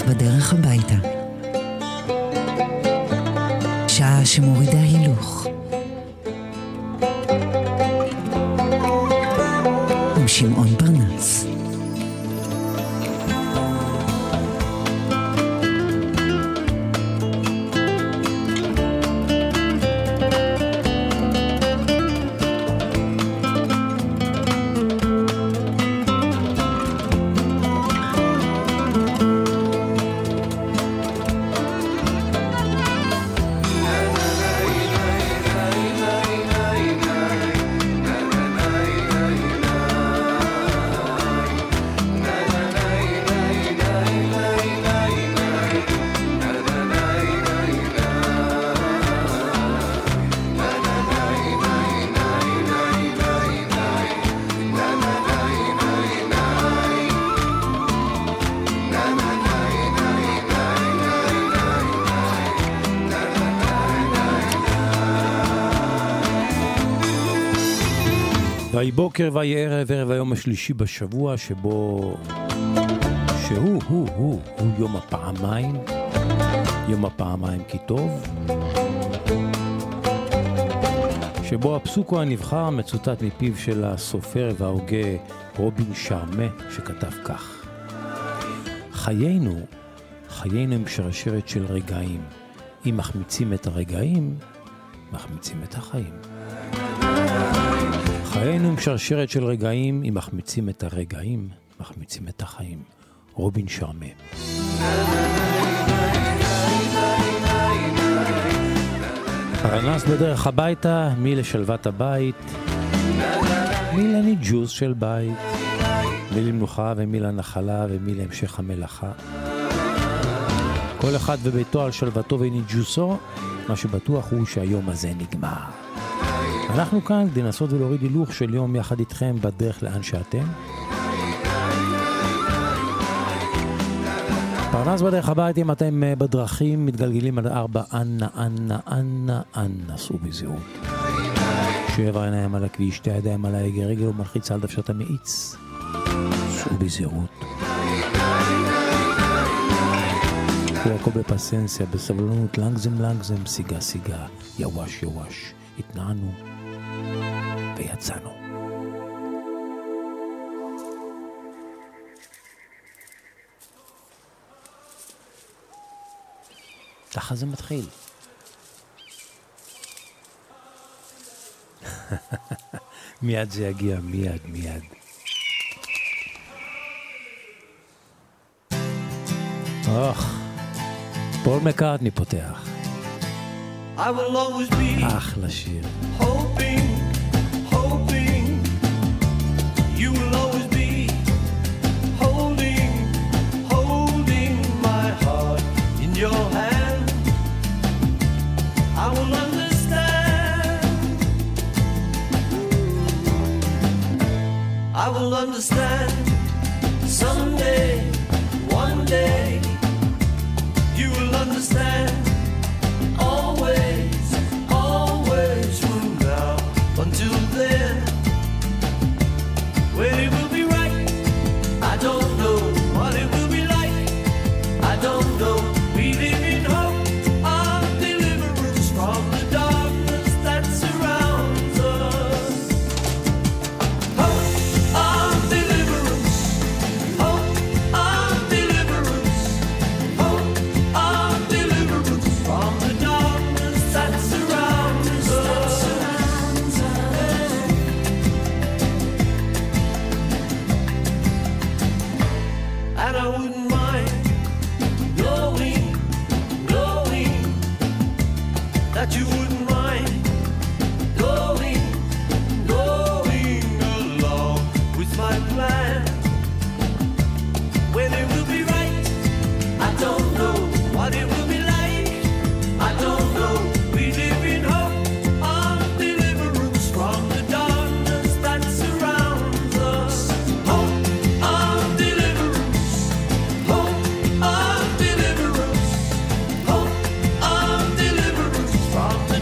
פרנס בדרך הביתה. שעה שמורידה הילוך. עם שמעון פרנס. ויהי בוקר ויהי ערב, ערב היום השלישי בשבוע שהוא יום הפעמיים, כי טוב, שבו הפסוקו הנבחר מצוטט מפיו של הסופר וההוגה רובין שרמה, שכתב כך: חיינו עם שרשרת של רגעים, אם מחמיצים את הרגעים, מחמיצים את החיים. חיינו עם שרשרת של רגעים, אם מחמיצים את הרגעים, מחמיצים את החיים. רובין שרמה. פרנס בדרך הביתה, מי לשלוות הבית, מי לניג'וס של בית, מי למנוחה ומי לנחלה ומי להמשך המלאכה. כל אחד וביתו על שלוותו וניג'וסו, מה שבטוח הוא שהיום הזה נגמר. אנחנו כאן כדי לנסות ולהוריד הילוך של יום יחד איתכם בדרך לאן שאתם. פרנס בדרך הבית, אם אתם בדרכים מתגלגלים על 4, אנא, נסעו בזהירות. שבע עיניים על הכביש, שתי ידיים על ההגה, רגל ומלחיצה על דוושת המאיץ. סעו בזהירות. והכל בפסנסיה, בסבלנות, לנגזם, סיגה, יואש. התנענו ויצאנו. ככה זה מתחיל. מיד זה יגיע, מיד. פול מקארטני פותח. I will always be hoping you will always be holding my heart in your hand. I will understand someday, one day you will understand. Always from now until then, when it will be right, I don't know what it will be like. I don't know. We live in hope of deliverance from the darkness that surrounds us. Hope of deliverance hope of deliverance from the darkness that you wouldn't mind going along with my plan. When it will be right, I don't know what it will be like. I don't know. We live in hope of deliverance from the darkness that surrounds us. Hope of deliverance from the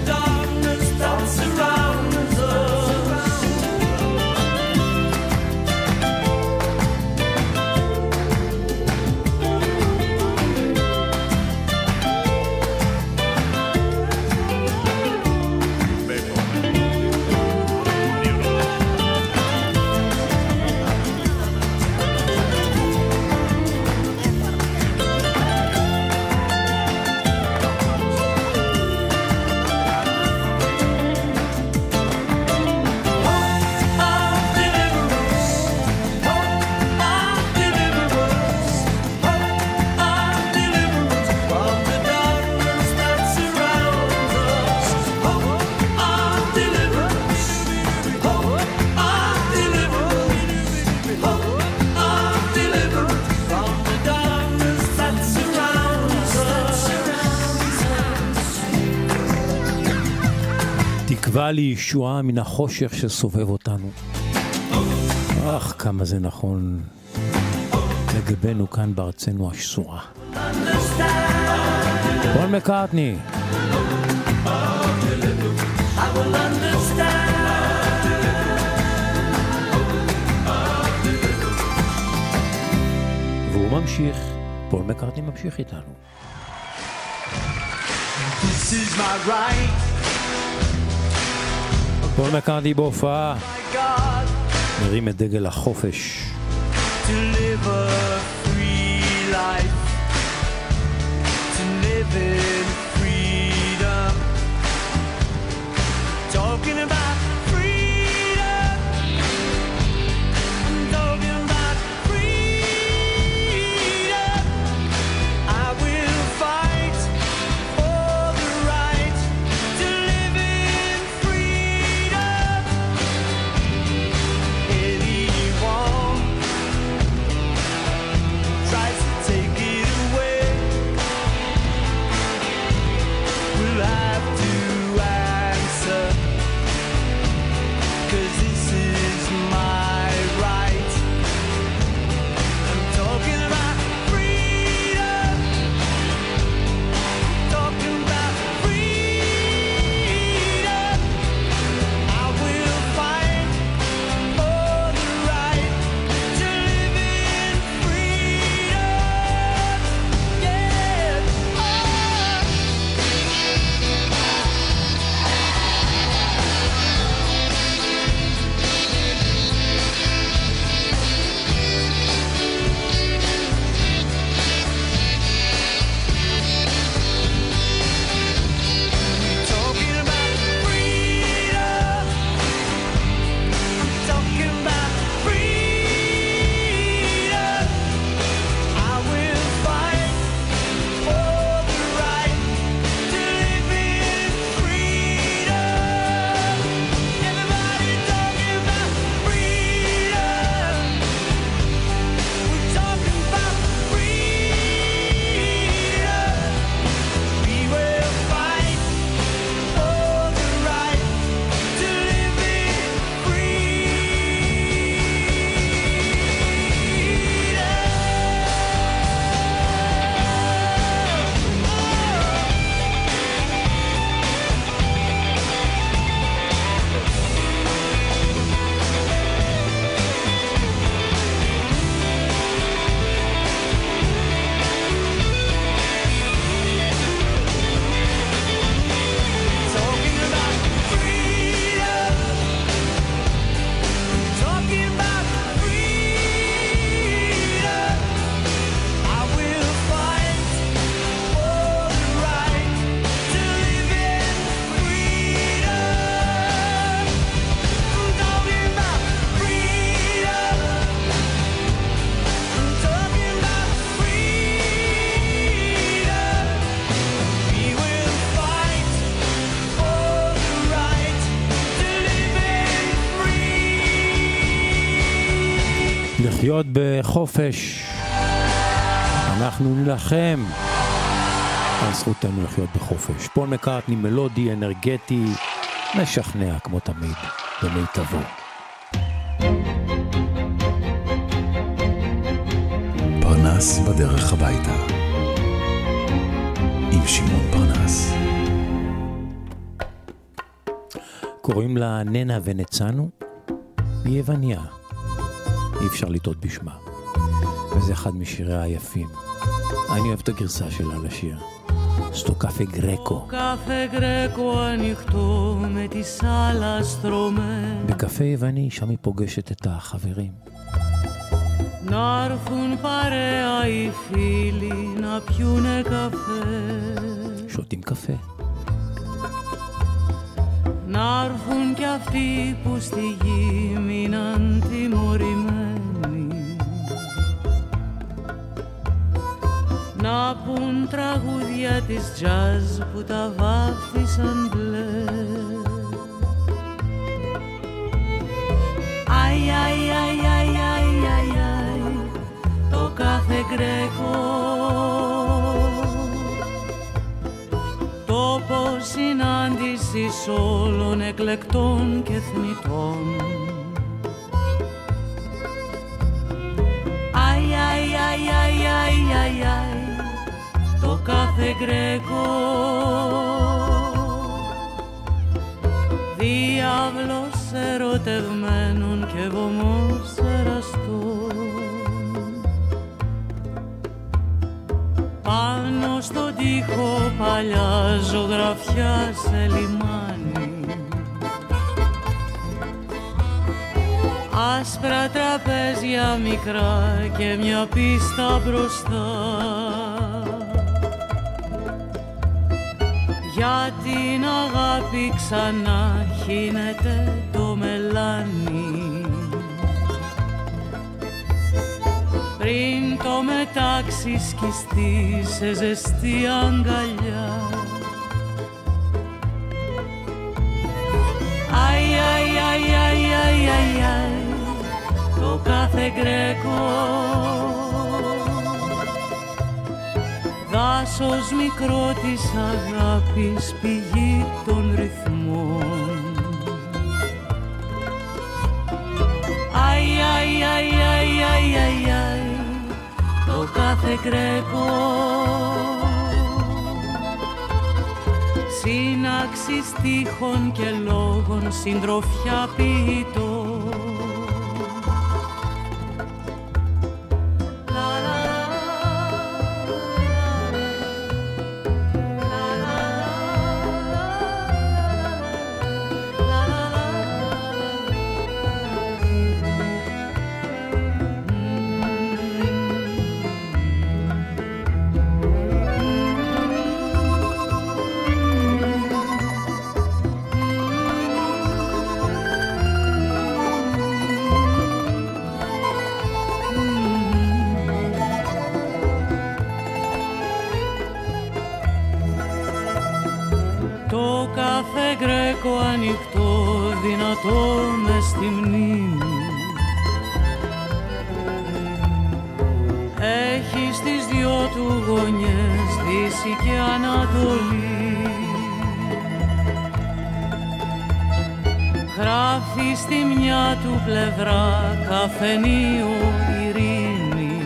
תקווה לישועה מן החושך שסובב אותנו. אך כמה זה נכון לגבינו כאן בארצנו השסועה. פול מקארטני. I will understand. והוא ממשיך, פול מקארטני ממשיך איתנו. This is my right. פול מקארטני בהופעה מרים את דגל החופש. To live a free life, to live in freedom, talking about freedom, I'm talking about freedom, I will fight for the right to live in freedom, anyone tries to take it away, will have to להיות בחופש. אנחנו נלחם על זכותנו לחיות בחופש. פול מקארטני, מלודי, אנרגטי, משכנע כמו תמיד במיטבו. פרנס בדרך הביתה עם שמעון פרנס. קוראים לה ננה ונצאנו, היא יווניה, אי אפשר לטעות בשמה, וזה אחד משיריה היפים. אני אוהב את הגרסה שלה לשיר סטו קאפה גרקו. בקפה יווני שם היא פוגשת את החברים. שותים קפה. Να'ρθουν κι αυτοί που στη γη μείναν τιμωρημένοι, να πουν τραγούδια της τζαζ που τα βάφτισαν μπλε. Αι, αι, αι, αι, αι, αι, αι, το κάθε γκρέκο. τόπος συνάντησης όλων εκλεκτών και θνητών. Αι, αι, αι, αι, αι, αι, αι, στο κάθε Γκρέκο. Διάβλος ερωτευμένων και βωμός εραστών. Πάνω στον τοίχο παλιά ζωγραφιά σε λιμάνι, άσπρα τραπέζια μικρά και μια πίστα μπροστά. Για την αγάπη ξανά χύνεται το μελάνι, πριν το μετάξι σκιστεί σε ζεστή αγκαλιά. Αι, αι, αι, αι, αι, αι, αι, το κάθε Γκρέκο. Δάσος μικρό της αγάπης, πηγή των ρυθμών. Αι, αι, αι, αι, αι, αι, αι, το κάθε Γκρέκο. Σύναξη στίχων και λόγων, συντροφιά ποιητών. Καφενείο ειρήνη,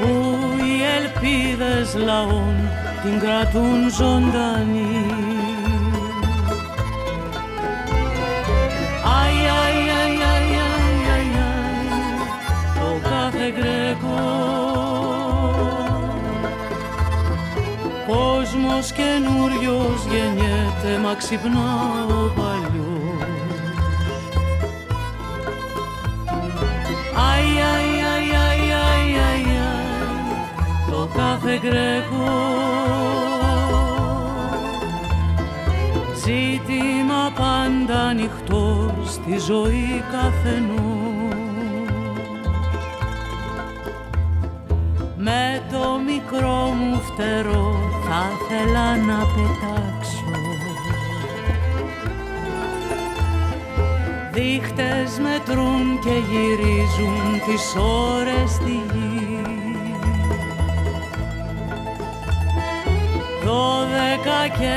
που οι ελπίδες λαών την κρατούν ζωντανή. Αι, αι, αι, αι, αι, αι, το κάθε Γκρέκο. Κόσμος καινούριος γεννιέται, μα ξυπνά ο παλιός. Κάθε Γκρέκο, ζήτημα πάντα ανοιχτό στη ζωή καθενός. Με το μικρό μου φτερό θα ήθελα να πετάξω δείχτες, μετρούν και γυρίζουν τις ώρες στη γη. 12 και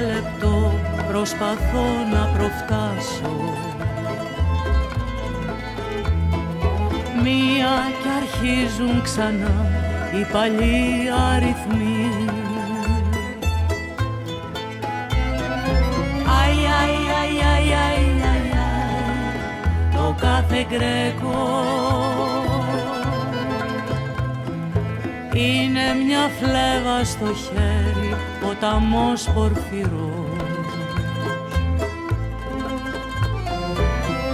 1 λεπτό προσπαθώ να προφτάσω. Μία κι αρχίζουν ξανά οι παλιοί αριθμοί. Αι, αι, αι, αι, αι, αι, το κάθε Γκρέκο. Είναι μια φλέβα στο χέρι, ποταμός πορφυρός.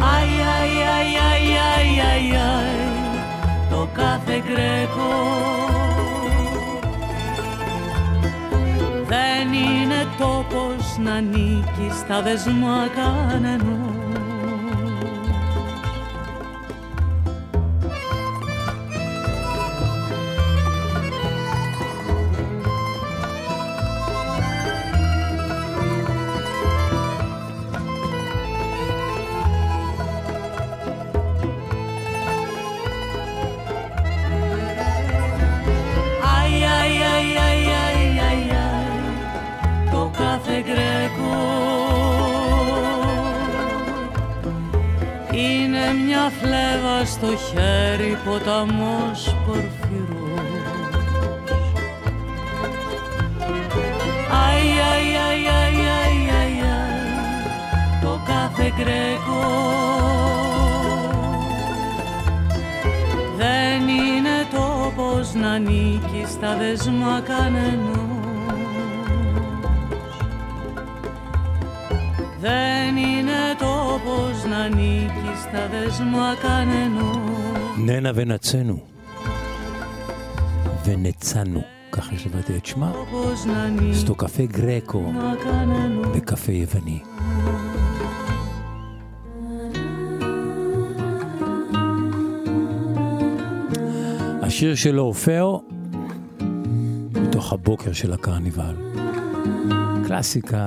Αι, αι, αι, αι, αι, αι, αι, το κάθε Γκρέκο. Δεν είναι τόπος να νίκει στα δεσμά κανενός. Yeah, yeah, yeah. μια φλέβα στο χέρι, ποταμός πορφυρός. Αι, αι, αι, αι, αι, αι, αι, το κάθε γκρέκο δεν είναι τόπος να νίκει στα δεσμά κανενός. Δεν είναι τόπος να νίκει στα δεσμά κανενός. ננה ונצאנו ונצאנו, כך השבתי את שמה, סטו קפה גרקו בקפה יווני. השיר שלו אופאו מתוך הבוקר של הקרניבל, קלאסיקה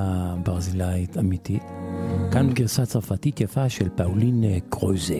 ברזילאית אמיתית, כאן גרסה צרפתית יפה של פאולין קרוזה.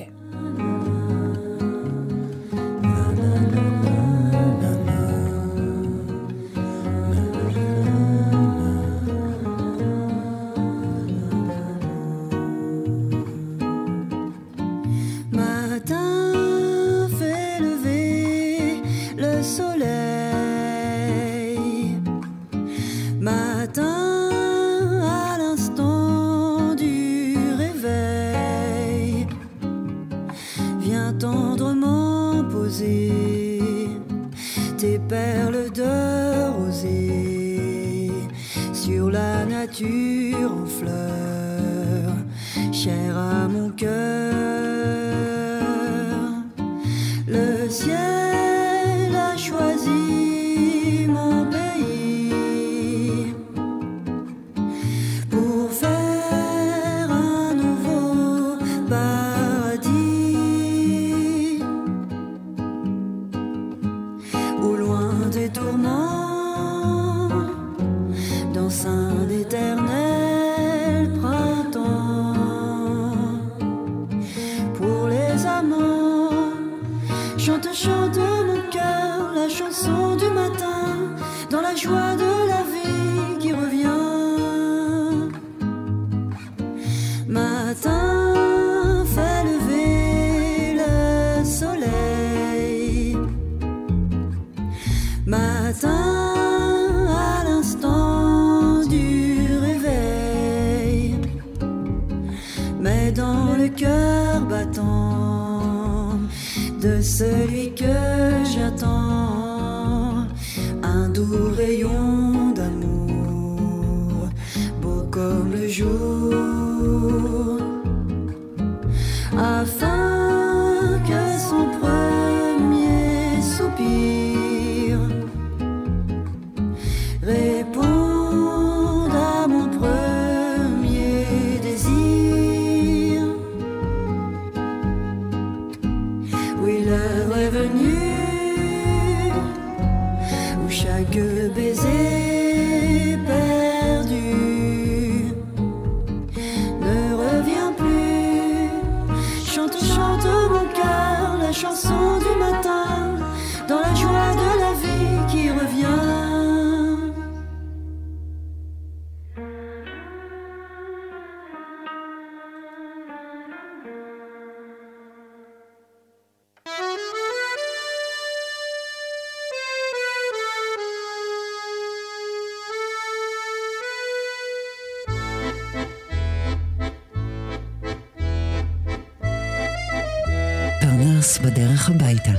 בדרך הביתה,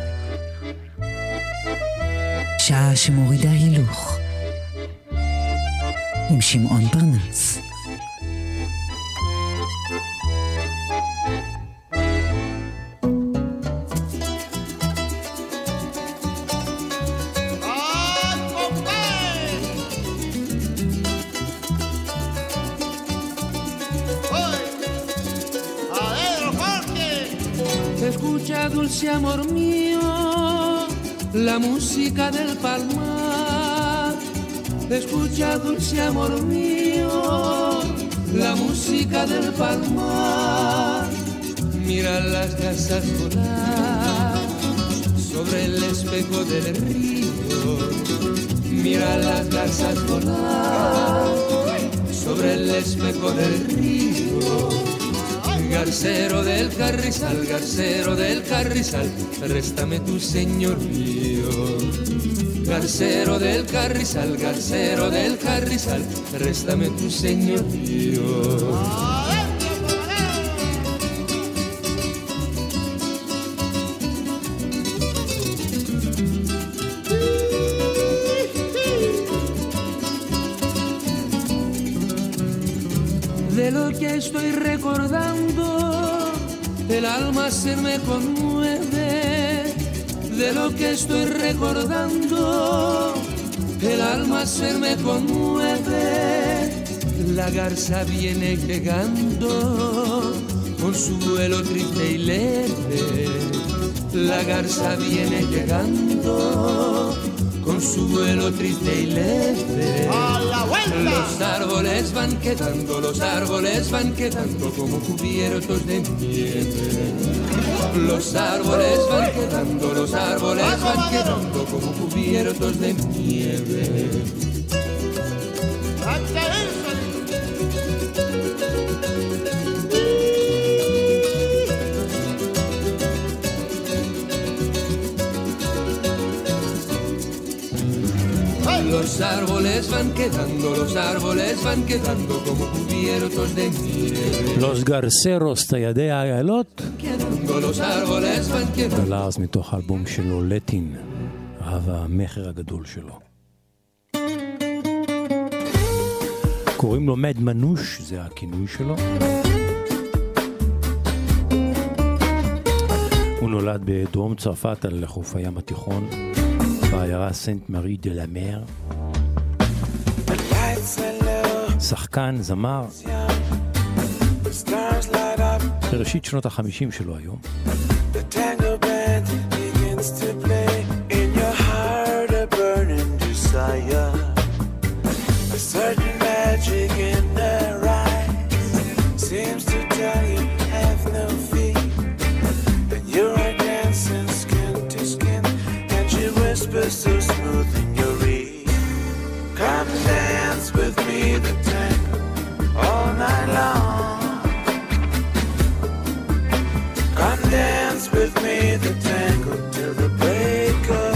שעה שמורידה הילוך, עם שמעון פרנס. Dulce amor mío, la música del palmar. Escucha, dulce amor mío, la música del palmar. Mira las garzas volar sobre el espejo del río. Mira las garzas volar sobre el espejo del río. garcero del carrizal, garcero del carrizal, préstame tu señorío. Garcero del carrizal, garcero del carrizal, préstame tu señorío. Estoy recordando, el alma se me conmueve. De lo que estoy recordando, el alma se me conmueve. La garza viene llegando con su vuelo triste y leve. La garza viene llegando con su vuelo triste y leve. ¡A la vuelta! Los árboles van quedando como cubiertos de nieve. Los árboles van quedando como cubiertos de nieve. Los árboles van quedando como cubiertos de nieve. Los garceros תיידי העיילות. עלה אז מתוך האלבום שלו לטין, אהב המחר הגדול שלו. קוראים לו מד מנוש, זה הכינוי שלו. הוא נולד בדרום צרפת על חוף הים התיכון, בעיירה סנט מרי דה למר. שחקן, זמר. בראשית שנות ה-50 שלו היום. So smooth in your ear. Come dance with me the tango all night long. Come dance with me the tango till the break of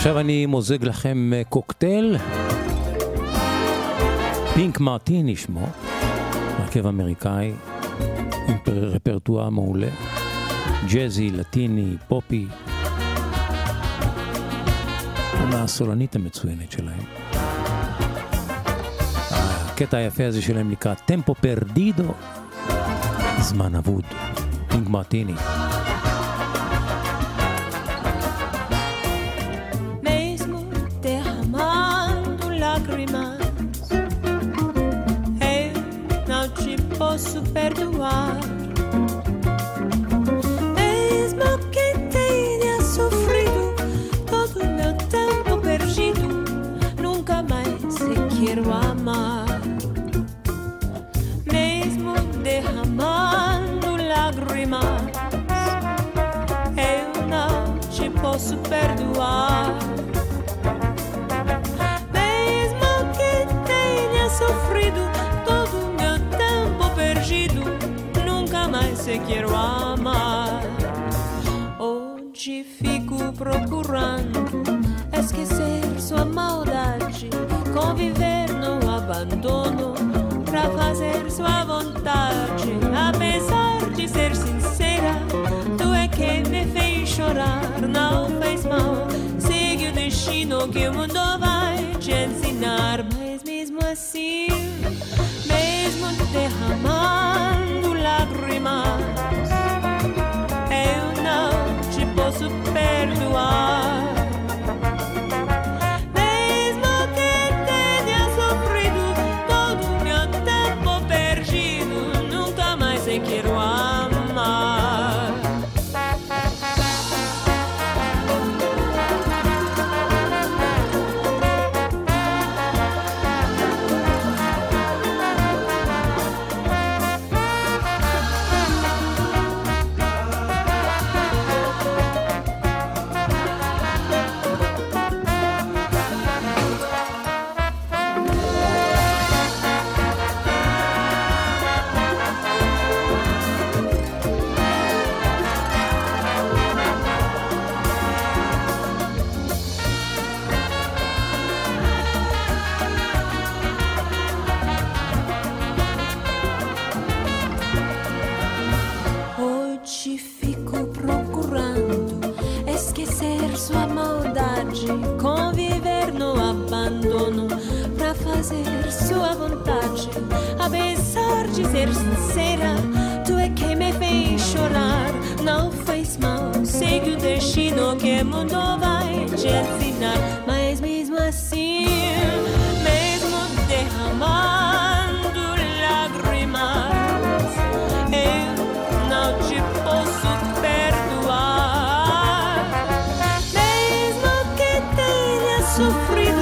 עכשיו אני מוזג לכם קוקטייל, פינק מרטיני שמו, הרכב אמריקאי עם רפרטואר מעולה, ג'אזי, לטיני, פופי, ומהסולנית המצוינת שלהם, הקטע היפה הזה שלהם נקרא טמפו פרדידו, זמן אבוד, פינק מרטיני. Posso perdoar, mesmo que tenha sofrido todo o meu tempo perdido, nunca mais te quero amar. Mesmo derramando lágrimas, eu não te posso perdoar. Mesmo que tenha sofrido se quero amar, hoje fico procurando esquecer sua maldade, conviver no abandono pra fazer sua vontade. Apesar de ser sincera, tu é que me fez chorar, não fez mal, segue o destino que o mundo vai te ensinar. Mas mesmo assim, mesmo derramando lágrimas, eu não te posso perdoar. Mesmo que tenha sofrido todo meu tempo perdido, nunca mais te quero amar. Fazer sua vontade, apesar de ser sincera, tu é que me fez chorar, não fez mal, segue o destino que o mundo vai te ensinar. Mas mesmo assim, mesmo derramando lágrimas, eu não te posso perdoar. Mesmo que tenha sofrido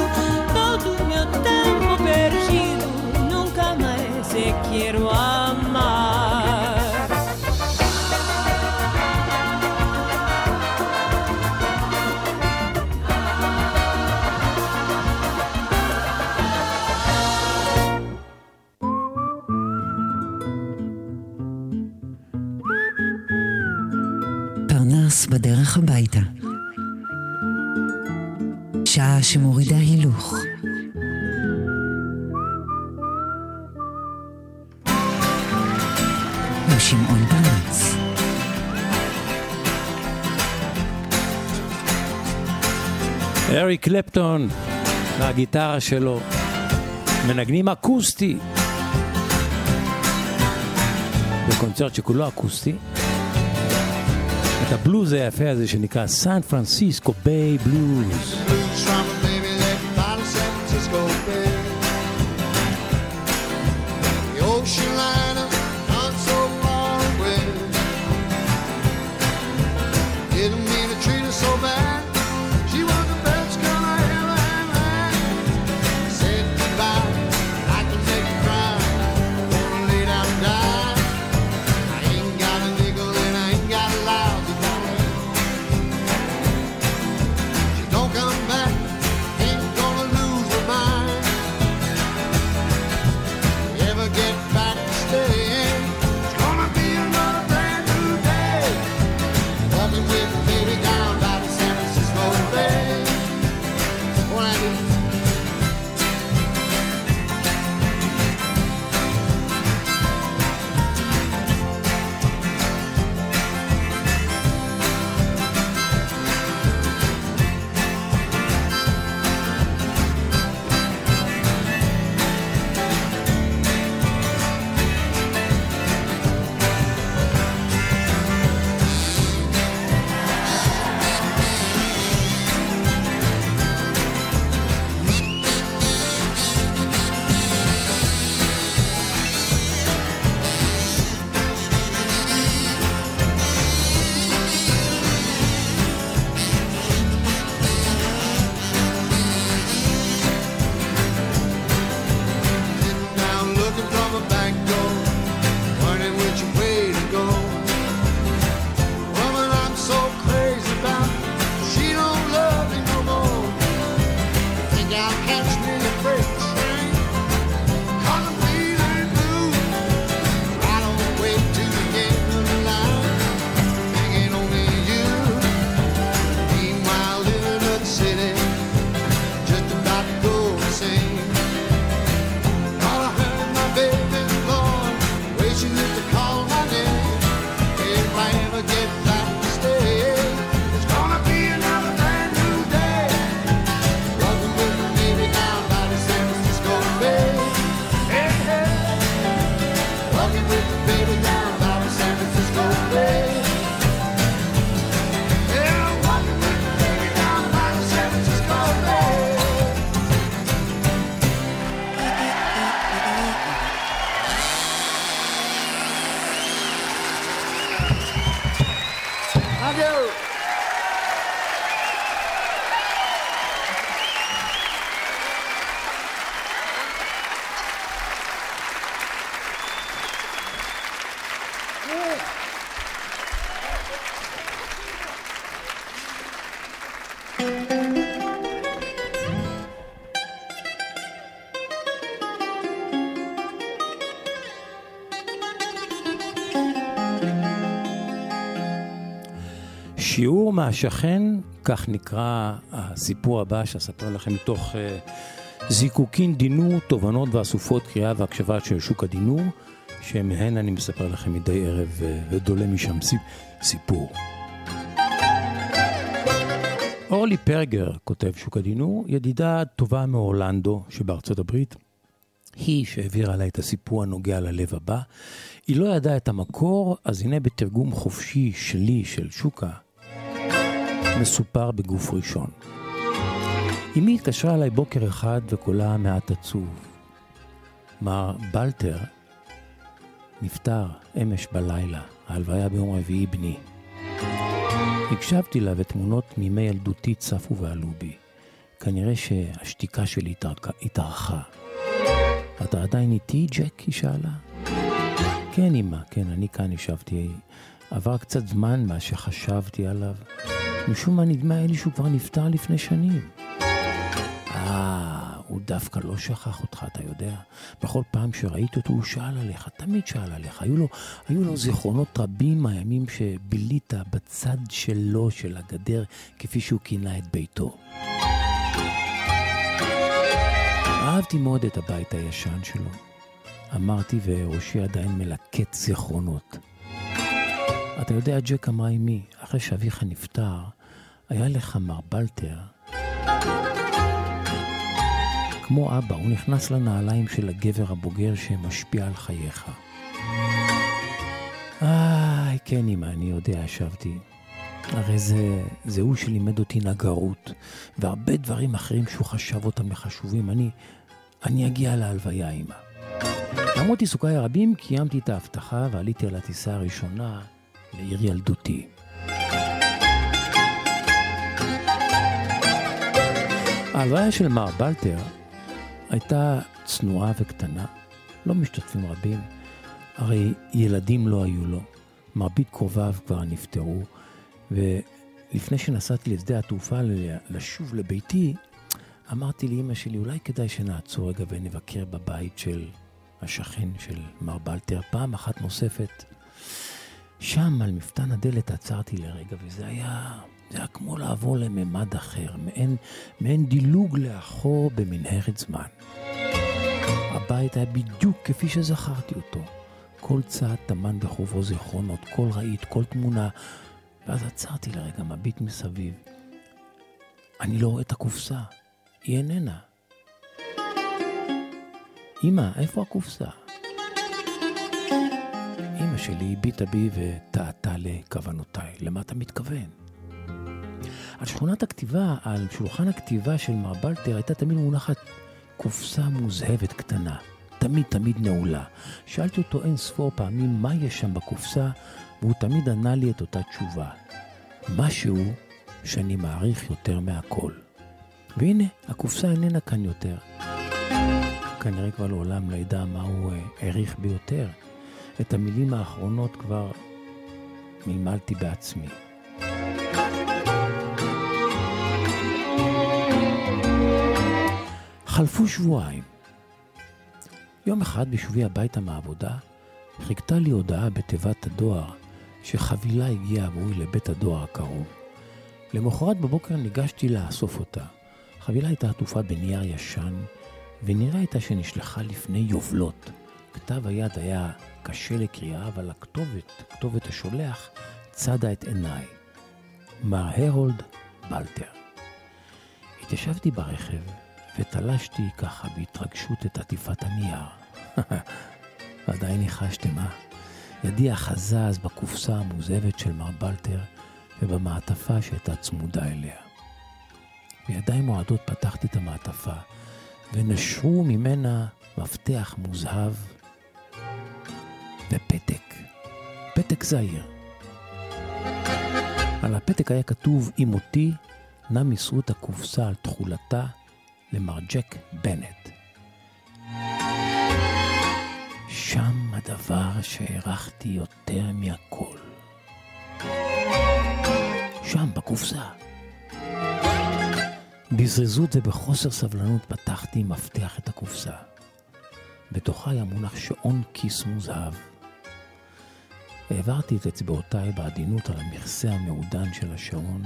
tempo perdido, nunca mais te quero amar. פרנס בדרך הביתה, שעה שמורידה הילוך. שמעון פרנס. אריק קלפטון והגיטרה שלו מנגנים אקוסטי בקונצרט שכולו אקוסטי, את הבלוז היפה הזה שנקרא סן פרנסיסקו ביי בלוז. Don't come back. שיעור מהשכן, כך נקרא הסיפור הבא שאספר לכם מתוך זיקוקין דינור, תובנות ואסופות קריאה והקשבה של שוק הדינור, שמהן אני מספר לכם מדי ערב ודולה משם סיפור. אורלי פרגר, כותב שוק הדינור, ידידה טובה מאורלנדו שבארצות הברית, היא שהעבירה לה את הסיפור הנוגע ללב הבא. היא לא ידעה את המקור, אז הנה בתרגום חופשי שלי של שוקה, מסופר בגוף ראשון. אמי התקשרה אליי בוקר אחד וקולה מעט עצוב. מר בלטר נפטר אמש בלילה, ההלוויה ביום רביעי בני. הקשבתי לה ותמונות מימי ילדותי צפו ועלו בי. כנראה שהשתיקה שלי התארכה. אתה עדיין איתי, ג'ק? היא שאלה. כן, אמא, כן, אני כאן ישבתי. עבר קצת זמן מה שחשבתי עליו. משום מה נדמה לי שהוא כבר נפטר לפני שנים. הוא דווקא לא שכח אותך, אתה יודע. בכל פעם שראית אותו הוא שאל עליך, תמיד שאל עליך. היו לו זיכרונות רבים מהימים שבילית בצד שלו, של הגדר, כפי שהוא כינה את ביתו. אהבתי מאוד את הבית הישן שלו. אמרתי וראשי עדיין מלקט זיכרונות. אתה יודע, ג'ק, אמרה אמי, אחרי שאביך נפטר, היה לך מר בלטר. כמו אבא, הוא נכנס לנעליים של הגבר הבוגר שמשפיע על חייך. כן, אמא, אני יודע, השבתי. הרי זה הוא שלימד אותי נגרות, והרבה דברים אחרים שהוא חשב אותם לחשובים. אני אגיע להלוויה, אמא. למרות עיסוקיי הרבים, קיימתי את ההבטחה ועליתי על הטיסה הראשונה לעיר ילדותי. ההלוויה של מר בלטר הייתה צנועה וקטנה, לא משתתפים רבים, הרי ילדים לא היו לו, מרבית קרוביו כבר נפטרו, ולפני שנסעתי לשדה התעופה לשוב לביתי, אמרתי לאמא שלי, אולי כדאי שנעצור רגע ונבקר בבית של השכן של מר בלטר פעם אחת נוספת. שם על מפתן הדלת עצרתי לרגע, וזה היה כמו לעבור לממד אחר, מעין דילוג לאחור במנהרת זמן. הבית היה בדיוק כפי שזכרתי אותו. כל צעד טמן בחובו זיכרונות, כל ראית, כל תמונה, ואז עצרתי לרגע, מביט מסביב. אני לא רואה את הקופסה, היא איננה. אמא, איפה הקופסה? אמא שלי הביטה בי וטעתה לכוונותיי. למה אתה מתכוון? על שולחן הכתיבה של מר בלטר הייתה תמיד מונחת קופסה מוזהבת קטנה, תמיד נעולה. שאלתי אותו אין ספור פעמים מה יש שם בקופסה, והוא תמיד ענה לי את אותה תשובה. משהו שאני מעריך יותר מהכל. והנה, הקופסה איננה כאן יותר. כנראה כבר לעולם לא ידע מה הוא העריך ביותר. את המילים האחרונות כבר מלמלתי בעצמי. חלפו שבועיים. יום אחד בשובי הביתה מהעבודה, חיכתה לי הודעה בתיבת הדואר שחבילה הגיעה עבורי לבית הדואר הקרוב. למחרת בבוקר ניגשתי לאסוף אותה. חבילה הייתה עטופה בנייר ישן, ונראה הייתה שנשלחה לפני יובלות. כתב היד היה קשה לקריאה, אבל הכתובת השולח צדה את עיניי. מר הרולד בלטר. התיישבתי ברכב ותלשתי ככה בהתרגשות את עטיפת הנייר. עדיין ניחשתם, מה? ידי החזה אז בקופסה המוזבת של מר בלטר ובמעטפה שהייתה צמודה אליה. בידיים מועדות פתחתי את המעטפה ונשרו ממנה מפתח מוזהב ופתק. פתק זהיר. על הפתק היה כתוב, אם אותי נא מסרו את הקופסה על תחולתה למר ג'ק בנט. שם הדבר שהערכתי יותר מהכל. שם בקופסה. בזריזות ובחוסר סבלנות פתחתי מפתח את הקופסה. בתוכה היה מונח שעון כיס מוזהב. העברתי את אצבעותיי בעדינות על המכסה המעודן של השעון,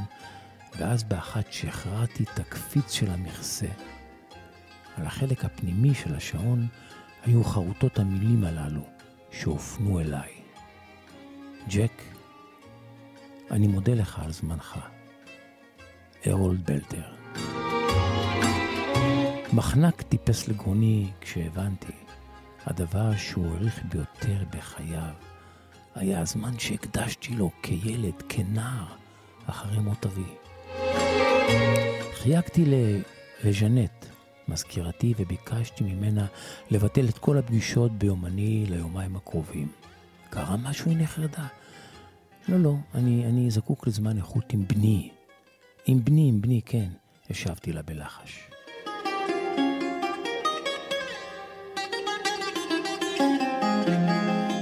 ואז באחת שחררתי את הקפיץ של המכסה. על החלק הפנימי של השעון היו חרוטות המילים הללו שהופנו אליי. ג'ק, אני מודה לך על זמנך. הרולד בלטר. מחנק טיפס לגרוני כשהבנתי. הדבר שהוא העריך ביותר בחייו היה הזמן שהקדשתי לו כילד, כנער, אחרי מות אבי. חייגתי לז'נט, מזכירתי, וביקשתי ממנה לבטל את כל הפגישות ביומני ליומיים הקרובים. קרה משהו, היא נחרדה. לא, אני זקוק לזמן איכות עם בני. עם בני, כן, השבתי לה בלחש.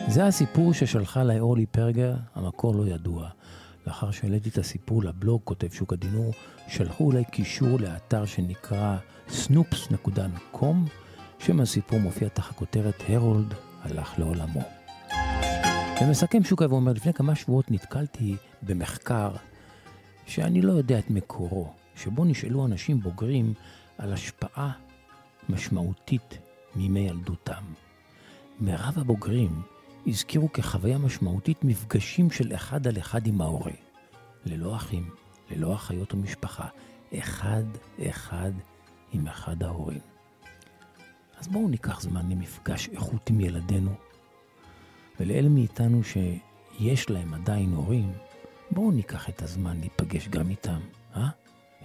זה הסיפור ששלחה לי אורלי פרגר, המקור לא ידוע. לאחר שהעליתי את הסיפור לבלוג, כותב שוק הדינור, שלחו אליי קישור לאתר שנקרא Snopes.com, שם הסיפור מופיע תחת הכותרת הרולד הלך לעולמו. ומסכם שוק ואומר, לפני כמה שבועות נתקלתי במחקר שאני לא יודע את מקורו, שבו נשאלו אנשים בוגרים על השפעה משמעותית מימי ילדותם. מרב הבוגרים הזכירו כחוויה משמעותית מפגשים של אחד על אחד עם ההורי. ללא אחים, ללא אחיות ומשפחה. אחד עם אחד ההורים. אז בואו ניקח זמן למפגש איכות עם ילדינו. ולאלה מאיתנו שיש להם עדיין הורים, בואו ניקח את הזמן להיפגש גם איתם.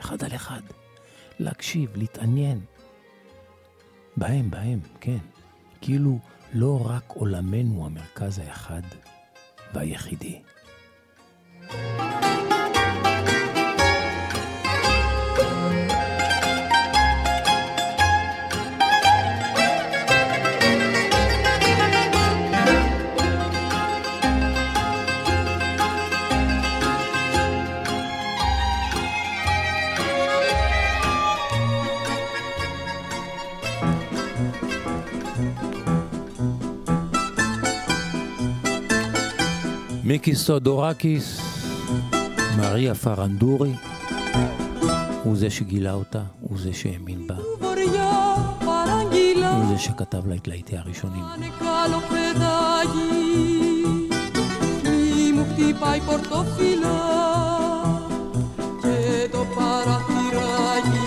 אחד על אחד. להקשיב, להתעניין. בהם, כן. כאילו לא רק עולמנו המרכז האחד והיחידי. מיקי סודורקיס, מריה פרנדורי, הוא זה שגילה אותה, הוא זה שהאמין בה, הוא זה שכתב לה את להיטי הראשונים.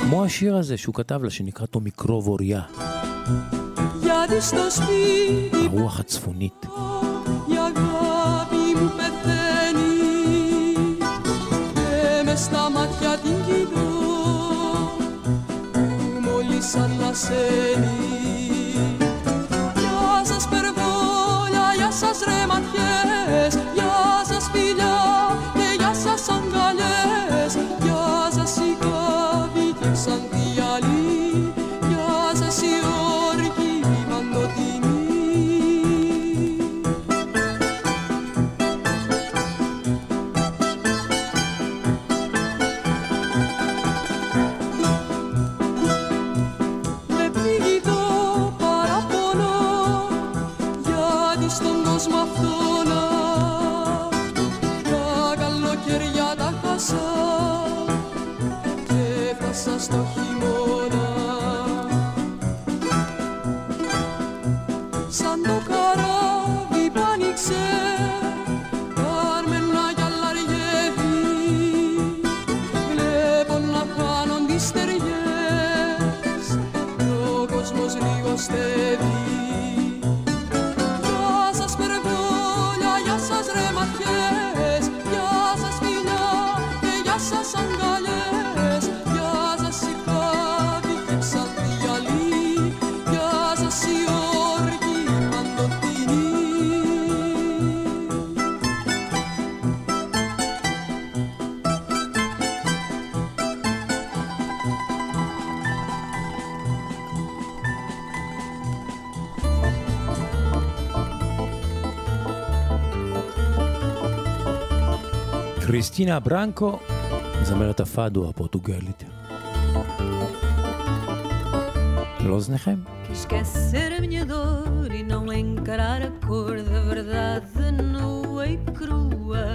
כמו השיר הזה שהוא כתב לה שנקרא אותו מיקרובוריה, הרוח הצפונית. Σαν να σένει Γεια σας περβόλια, γεια σας ρε ματιές Γεια σας φιλιά και γεια σας αγκαλιές Γεια σας οι κάβοι και σαν τη γυαλί Γεια σας οι όρκοι στο χειμώνα σαν το καράβι που άνοιξε Κάρμενα για λαριεύει βλέπω να χάνονται οι στεριές ο κόσμος λίγο στεύει Γεια σας περβόλια, γεια σας ρε ματιές Γεια σας φιλιά και γεια σας αγκαλιές קריסטינה ברנקו, זמרת הפאדו הפורטוגלית. לאוזניכם. Que esquecer a minha dor e não encarar a cor da verdade nua e crua.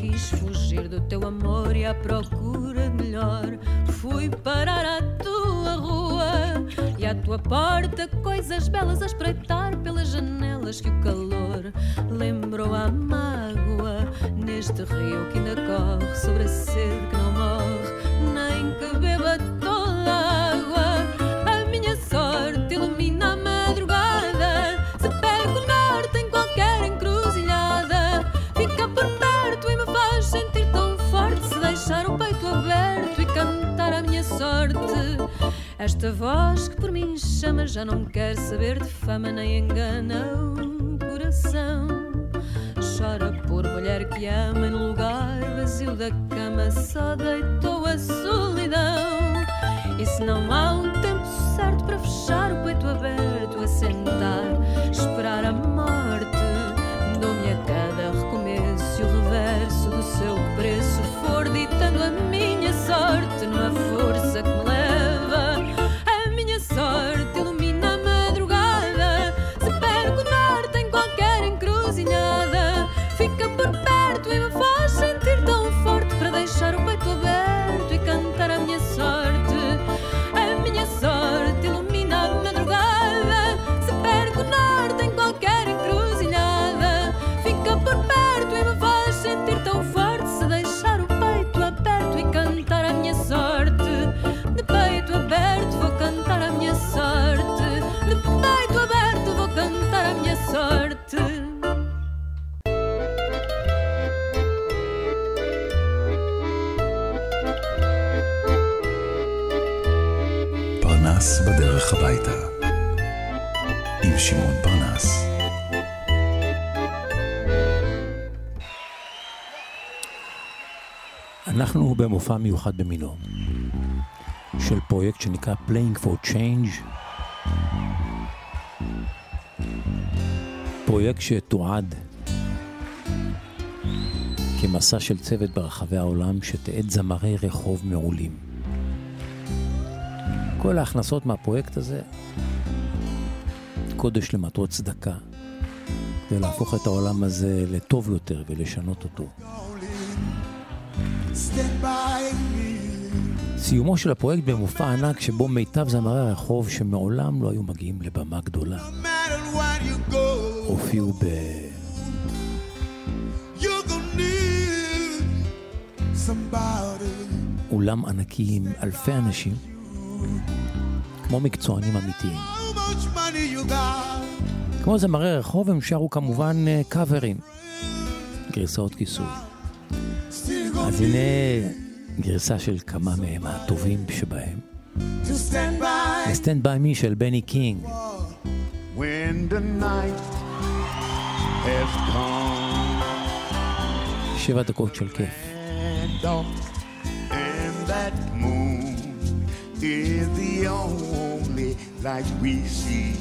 Quis fugir do teu amor e à procura de melhor fui parar à tua rua e à tua porta coisas belas a espreitar pelas janelas que o calor lembrou a mágoa neste rio que ainda corre sobre a sede que não morre nem que beba toda a água. A minha sorte ilumina a madrugada, se pego o norte em qualquer encruzilhada, fica por perto e me faz sentir tão forte, se deixar o peito aberto e cantar a minha sorte. Esta voz que por mim chama já não quer saber de fama nem engana o coração. Chora por mulher que ama e no lugar vazio da cama só deitou a solidão. E se não há um tempo certo para fechar o peito aberto, a sentar, esperar a morte, dou-me a cada recomeço e o reverso do seu preço for ditando a minha sorte numa força que me leva. Sorte ilumina a madrugada, se perco o norte em qualquer encruzilhada, fica por perto e me faz sentir tão forte, para deixar o peito aberto e cantar a minha sorte. A minha sorte ilumina a madrugada, se perco o norte em qualquer encruzilhada, fica por perto e me faz sentir tão forte, se deixar o peito aberto e cantar a minha sorte. De peito aberto vou cantar a minha sorte, de peito aberto vou cantar a minha sorte. פרנס בדרך הביתה עם שמעון פרנס. אנחנו במופע מיוחד במינו של פרויקט שנקרא Playing for Change, פרויקט שתועד כמסע של צוות ברחבי העולם שתעד זמרי רחוב מעולים. כל ההכנסות מהפרויקט הזה קודש למטרות צדקה, ולהפוך את העולם הזה לטוב יותר ולשנות אותו. סיומו של הפרויקט במופע ענק שבו מיטב זמרי הרחוב שמעולם לא היו מגיעים לבמה גדולה הופיעו באולם ענקי עם אלפי אנשים כמו מקצוענים אמיתיים. כמו זמרי הרחוב הם שרו כמובן קאברים, גרסאות כיסוי. אז הנה גרסה של כמה מהם הטובים שבהם. Stand by Me של בני קינג. When the night has come, 7 דקות של כיף. And that moon is the only light we see.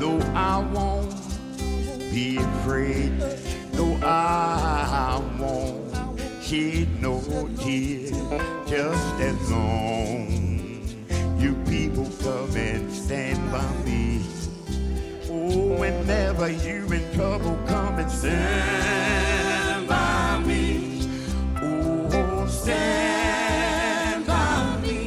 Though I won't be afraid, though I won't shed no tears, just as long you people come and stand by me. Oh, whenever you're in trouble, come and stand by me. Oh, stand by me.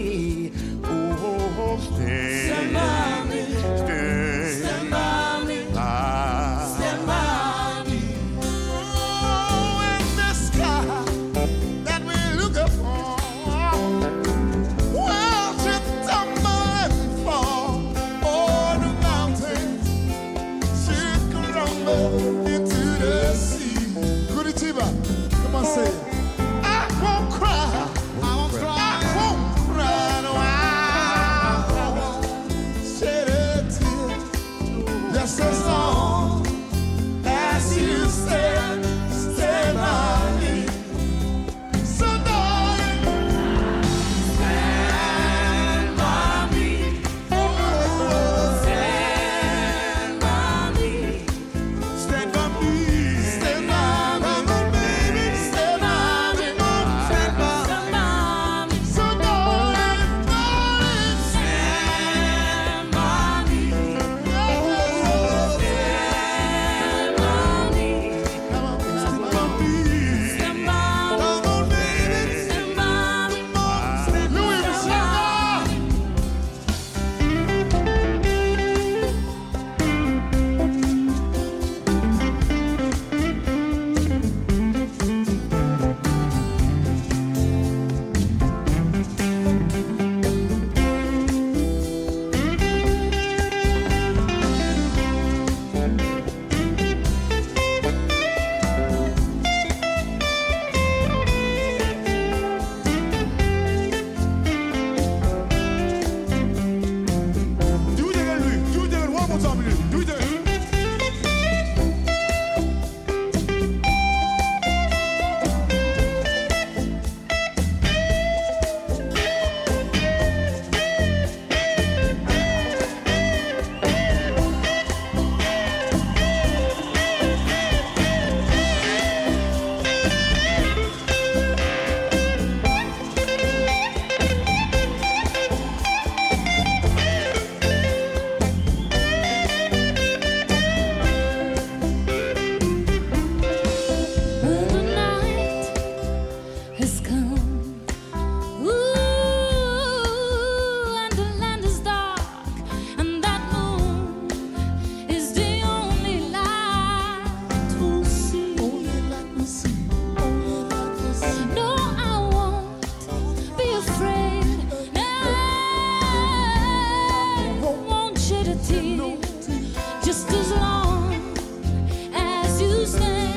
Oh, stand by me. Stand by me. Stand by me. into the sea. come. Ooh, and the land is dark, and that moon is the only light we'll see. Only light we'll see. Only light we'll see. No, I won't be afraid. No, I won't shed a tear. Just as long as you stand.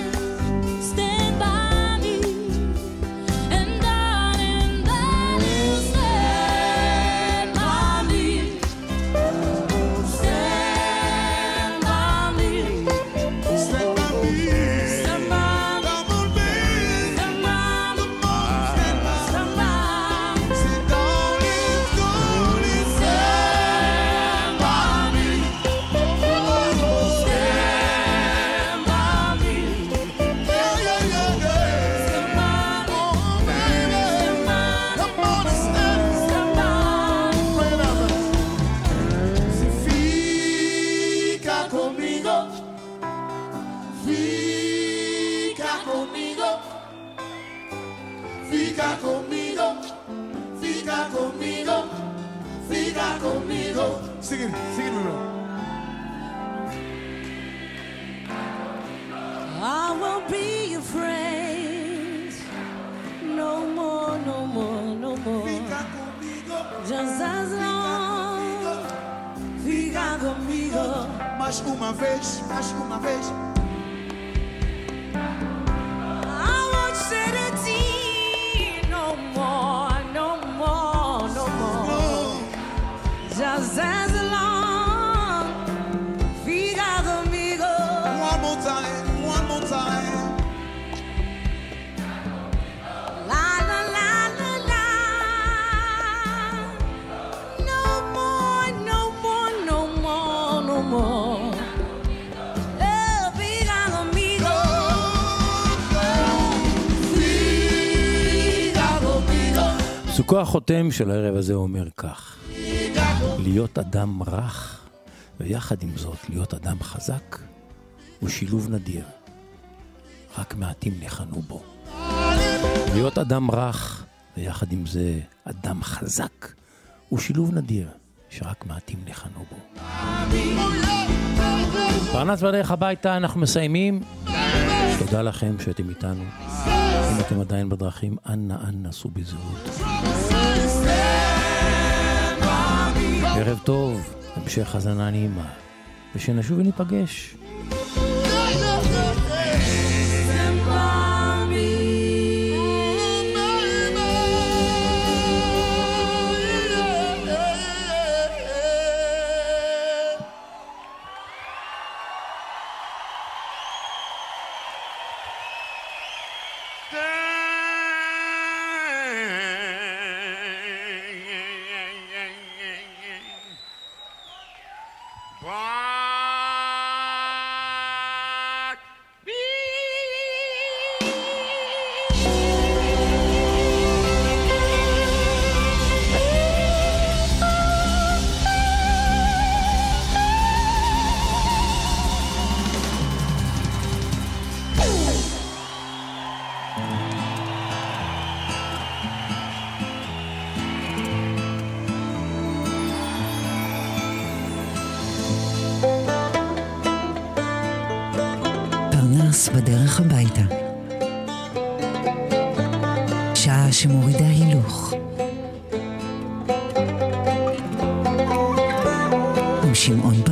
סוכו החותם של הערב הזה אומר כך: להיות אדם רך ויחד עם זאת להיות אדם חזק הוא שילוב נדיר, רק מעטים ניחנו בו. להיות אדם רך ויחד עם זה אדם חזק הוא שילוב נדיר שרק מעטים ניחנו בו. פרנס בדרך הביתה, אנחנו מסיימים. תודה לכם שאתם איתנו. אם אתם עדיין בדרכים, אנא נסעו בזהירות. ערב טוב, המשך חזנה נעימה, ושנשוב וניפגש. בדרך הביתה, שעה שמורידה הילוך, עם שמעון פרנס.